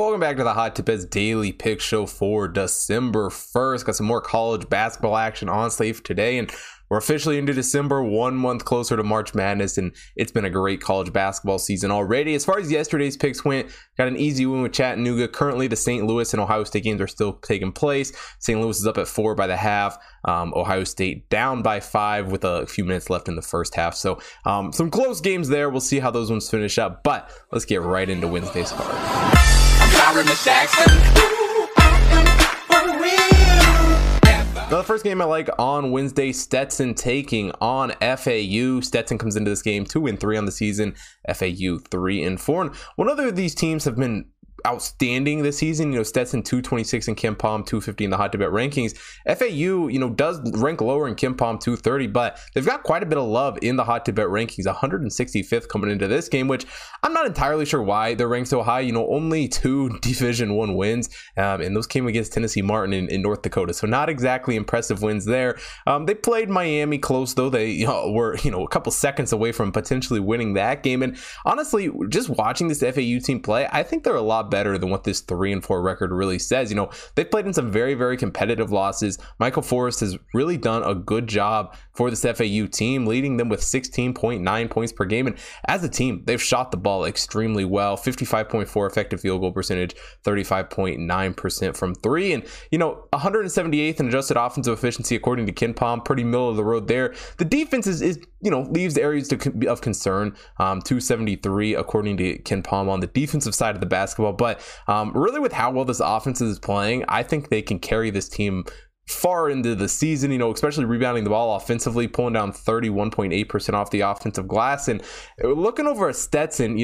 Welcome back to the Hot Tip Bets Daily Pick Show for December 1st. Got some more college basketball action on slate for today, and we're officially into December, 1 month closer to March Madness, and it's been a great college basketball season already. As far as yesterday's picks went, got an easy win with Chattanooga. Currently, the St. Louis and Ohio State games are still taking place. St. Louis is up at 4 by the half. Ohio State down by 5 with a few minutes left in the first half. So some close games there. We'll see how those ones finish up, but let's get right into Wednesday's card. Now, the first game I like on Wednesday, Stetson taking on FAU. Stetson comes into this game 2-3 on the season, FAU 3-4. And one other of these teams have been outstanding this season. You know, Stetson 226 and KenPom 250 in the Hot Tip Bet rankings. FAU, you know, does rank lower in KenPom 230, but they've got quite a bit of love in the Hot Tip Bet rankings, 165th coming into this game, which I'm not entirely sure why they're ranked so high. You know, only 2 Division I wins, and those came against Tennessee Martin in North Dakota, so not exactly impressive wins there. They played Miami close, though. They were, a couple seconds away from potentially winning that game, and honestly, just watching this FAU team play, I think they're a lot better than what this 3-4 record really says. You know, they played in some very, very competitive losses. Michael Forrest has really done a good job for this FAU team, leading them with 16.9 points per game. And as a team, they've shot the ball extremely well. 55.4 effective field goal percentage, 35.9% from three. And, 178th in adjusted offensive efficiency, according to KenPom, pretty middle of the road there. The defense is leaves areas of concern. 273, according to KenPom, on the defensive side of the basketball. But really, with how well this offense is playing, I think they can carry this team far into the season, especially rebounding the ball offensively, pulling down 31.8% off the offensive glass. And looking over at Stetson,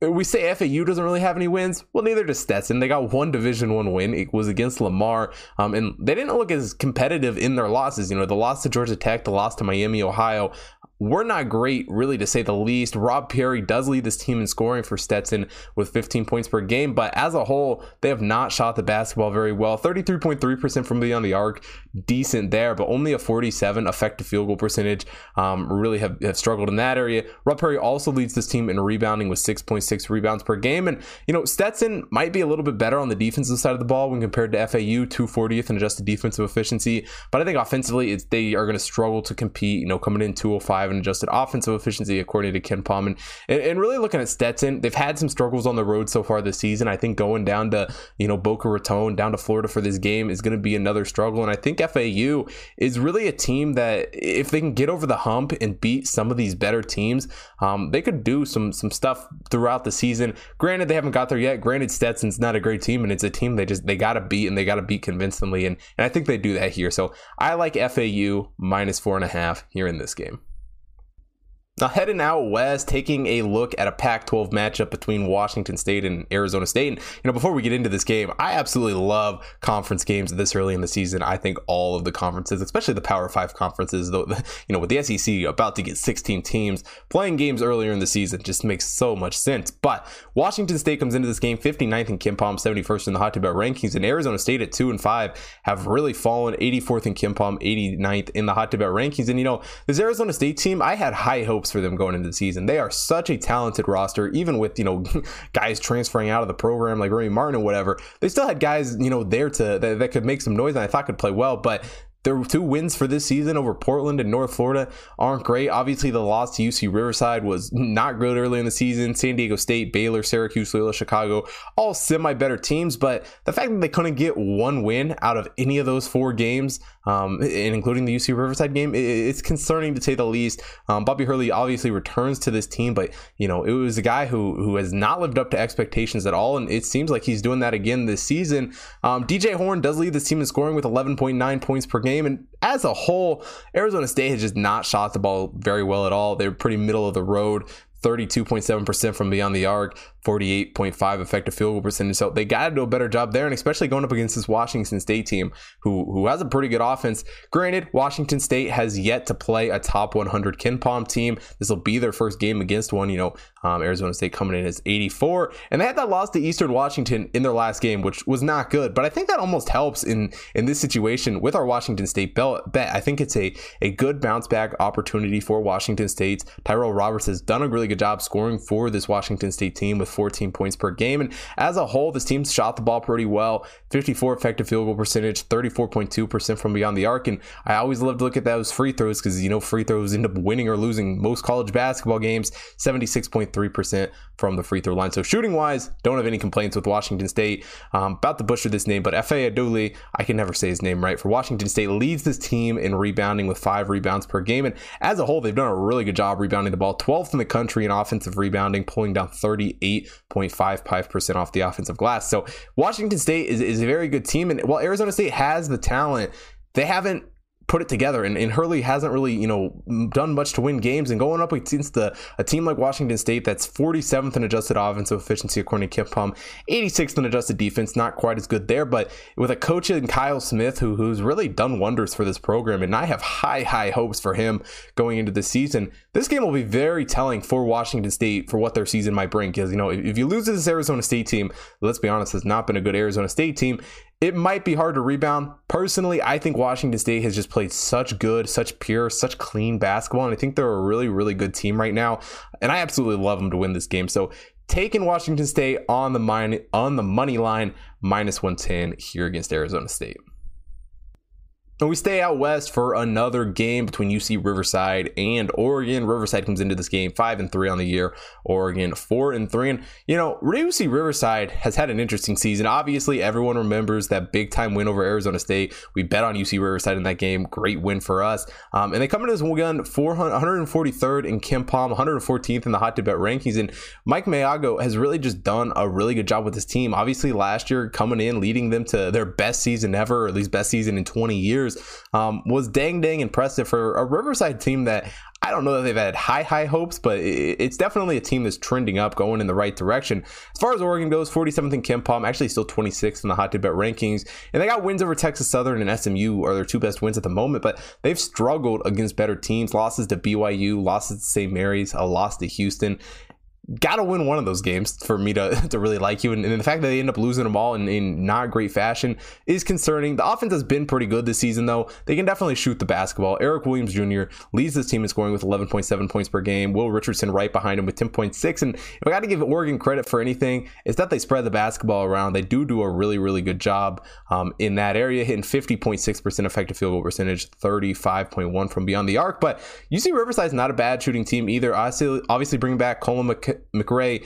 we say FAU doesn't really have any wins. Well, neither does Stetson. They got 1 Division I win. It was against Lamar, and they didn't look as competitive in their losses. The loss to Georgia Tech, the loss to Miami, Ohio, were not great, really, to say the least. Rob Perry does lead this team in scoring for Stetson with 15 points per game, but as a whole, they have not shot the basketball very well. 33.3% from beyond the arc, decent there, but only a 47 effective field goal percentage. Really have struggled in that area. Rob Perry also leads this team in rebounding with 6.6 rebounds per game, and, Stetson might be a little bit better on the defensive side of the ball when compared to FAU, 240th in adjusted defensive efficiency, but I think offensively, they are going to struggle to compete, coming in 205. And adjusted offensive efficiency, according to KenPom. And really looking at Stetson, they've had some struggles on the road so far this season. I think going down to, Boca Raton, down to Florida for this game is going to be another struggle. And I think FAU is really a team that, if they can get over the hump and beat some of these better teams, they could do some stuff throughout the season. Granted, they haven't got there yet. Granted, Stetson's not a great team, and it's a team they got to beat, and they got to beat convincingly. And I think they do that here. So I like FAU minus 4.5 here in this game. Now heading out west, taking a look at a Pac-12 matchup between Washington State and Arizona State. And, before we get into this game, I absolutely love conference games this early in the season. I think all of the conferences, especially the Power 5 conferences, though, with the SEC about to get 16 teams, playing games earlier in the season just makes so much sense. But Washington State comes into this game 59th in KenPom, 71st in the Hot Tip Bet rankings, and Arizona State at 2-5 have really fallen, 84th in KenPom, 89th in the Hot Tip Bet rankings. And, this Arizona State team, I had high hopes for them going into the season. They are such a talented roster, even with guys transferring out of the program like Remy Martin or whatever. They still had guys there that could make some noise and I thought could play well, but their 2 wins for this season over Portland and North Florida aren't great. Obviously, the loss to UC Riverside was not good early in the season. San Diego State, Baylor, Syracuse, Loyola Chicago, all semi-better teams. But the fact that they couldn't get 1 win out of any of those 4 games, and including the UC Riverside game, it's concerning to say the least. Bobby Hurley obviously returns to this team, but, it was a guy who has not lived up to expectations at all, and it seems like he's doing that again this season. DJ Horn does lead this team in scoring with 11.9 points per game. And as a whole, Arizona State has just not shot the ball very well at all. They're pretty middle of the road, 32.7% from beyond the arc, 48.5 effective field goal percentage. So they got to do a better job there, and especially going up against this Washington State team who has a pretty good offense. Granted, Washington State has yet to play a top 100 KenPom team. This will be their first game against one. Arizona State coming in as 84, and they had that loss to Eastern Washington in their last game, which was not good. But I think that almost helps in this situation with our Washington State bet. I think it's a good bounce back opportunity for Washington State. Tyrell Roberts has done a really good job scoring for this Washington State team with 14 points per game. And as a whole, this team shot the ball pretty well. 54 effective field goal percentage, 34.2% from beyond the arc. And I always love to look at those free throws because, you know, free throws end up winning or losing most college basketball games. 76.3% from the free throw line. So shooting wise, don't have any complaints with Washington State. About to butcher this name, but Faadoli, I can never say his name right, for Washington State, leads this team in rebounding with 5 rebounds per game. And as a whole, they've done a really good job rebounding the ball. 12th in the country in offensive rebounding, pulling down 38.55% off the offensive glass. So Washington State is a very good team. And while Arizona State has the talent, they haven't put it together, and Hurley hasn't really, you know, done much to win games. And going up against a team like Washington State that's 47th in adjusted offensive efficiency according to KenPom, 86th in adjusted defense, not quite as good there, but with a coach in Kyle Smith who's really done wonders for this program, and I have high hopes for him going into the season. This game will be very telling for Washington State for what their season might bring, because, you know, if you lose to this Arizona State team, let's be honest, it's not been a good Arizona State team. It might be hard to rebound. Personally, I think Washington State has just played such good, such pure, such clean basketball, and I think they're a really, really good team right now, and I absolutely love them to win this game. So taking Washington State on the money line, minus 110 here against Arizona State. And we stay out west for another game between UC Riverside and Oregon. Riverside comes into this game 5-3 on the year. Oregon 4-3. And, you know, UC Riverside has had an interesting season. Obviously, everyone remembers that big time win over Arizona State. We bet on UC Riverside in that game. Great win for us. And they come into this gun 143rd in Kim Palm, 114th in the Hot Tip Bet rankings. And Mike Mayago has really just done a really good job with this team. Obviously, last year coming in, leading them to their best season ever, or at least best season in 20 years. Was dang impressive for a Riverside team that I don't know that they've had high hopes, but it's definitely a team that's trending up, going in the right direction. As far as Oregon goes, 47th in KenPom, actually still 26th in the Hot Tip Bet rankings, and they got wins over Texas Southern and SMU are their two best wins at the moment, but they've struggled against better teams. Losses to BYU, losses to St. Mary's, a loss to Houston. Got to win one of those games for me to really like you. And the fact that they end up losing them all in not great fashion is concerning. The offense has been pretty good this season, though. They can definitely shoot the basketball. Eric Williams Jr. leads this team in scoring with 11.7 points per game. Will Richardson right behind him with 10.6. And if I got to give Oregon credit for anything, it's that they spread the basketball around. They do a really, really good job in that area, hitting 50.6% effective field goal percentage, 35.1 from beyond the arc. But UC Riverside's not a bad shooting team either. Obviously bring back Colin McRae,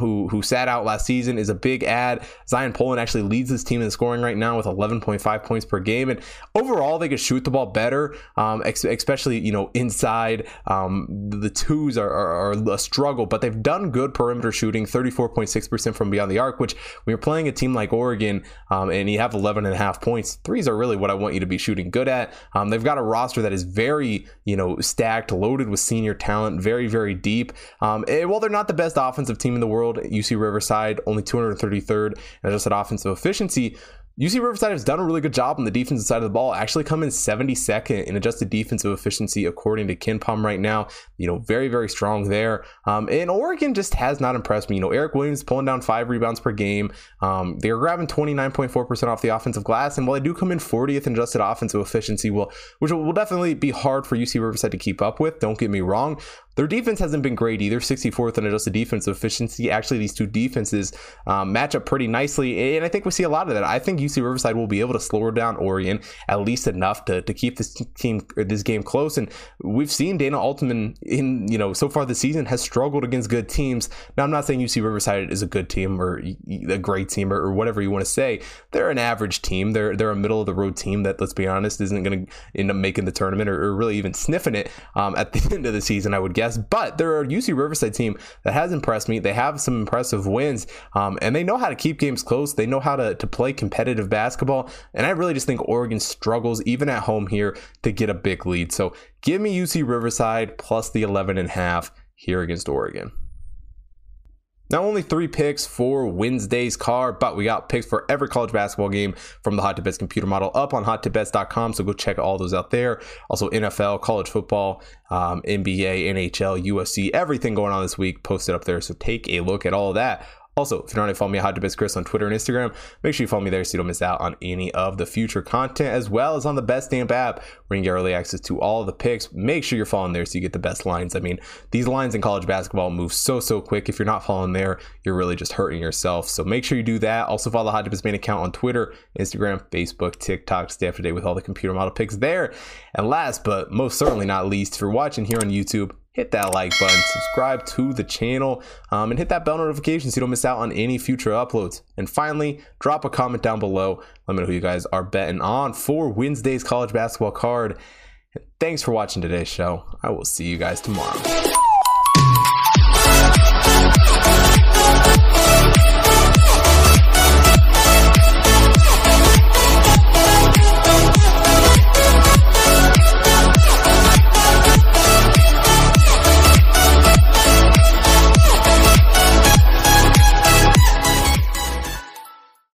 who sat out last season, is a big add. Zion Poland actually leads this team in scoring right now with 11.5 points per game, and overall they could shoot the ball better, especially, you know, inside. The twos are a struggle, but they've done good perimeter shooting, 34.6% from beyond the arc, which when you're playing a team like Oregon and you have 11.5 points, threes are really what I want you to be shooting good at. They've got a roster that is very, you know, stacked, loaded with senior talent, very, very deep. And while they're not the best offensive team in the world, UC Riverside only 233rd and adjusted offensive efficiency, UC Riverside has done a really good job on the defensive side of the ball, actually come in 72nd in adjusted defensive efficiency according to KenPom right now. You know, very, very strong there. And Oregon just has not impressed me. You know, Eric Williams pulling down 5 rebounds per game. They're grabbing 29.4% off the offensive glass. And while they do come in 40th in adjusted offensive efficiency, which will definitely be hard for UC Riverside to keep up with, don't get me wrong, their defense hasn't been great either, 64th in adjusted defensive efficiency. Actually, these two defenses match up pretty nicely, and I think we see a lot of that. I think UC Riverside will be able to slow down Oregon at least enough to keep this game close, and we've seen Dana Altman so far this season has struggled against good teams. Now, I'm not saying UC Riverside is a good team or a great team or whatever you want to say. They're an average team. They're a middle-of-the-road team that, let's be honest, isn't going to end up making the tournament or really even sniffing it at the end of the season, I would guess. But they're a UC Riverside team that has impressed me. They have some impressive wins, and they know how to keep games close. They know how to play competitive basketball, and I really just think Oregon struggles even at home here to get a big lead. So give me UC Riverside plus the 11.5 here against Oregon. Now, only 3 picks for Wednesday's card, but we got picks for every college basketball game from the Hot Tip Bets computer model up on hottipbets.com, so go check all those out there. Also, NFL, college football, NBA, NHL, UFC, everything going on this week posted up there, so take a look at all of that. Also, if you're not already following me, Hot Tip Bets Chris on Twitter and Instagram, make sure you follow me there so you don't miss out on any of the future content, as well as on the Best Damn app, where you can get early access to all the picks. Make sure you're following there so you get the best lines. I mean, these lines in college basketball move so quick. If you're not following there, you're really just hurting yourself. So make sure you do that. Also follow the Hot Tip Bets main account on Twitter, Instagram, Facebook, TikTok. Stay up to date with all the computer model picks there. And last but most certainly not least, if you're watching here on YouTube, hit that like button, subscribe to the channel, and hit that bell notification so you don't miss out on any future uploads. And finally, drop a comment down below. Let me know who you guys are betting on for Wednesday's college basketball card. And thanks for watching today's show. I will see you guys tomorrow.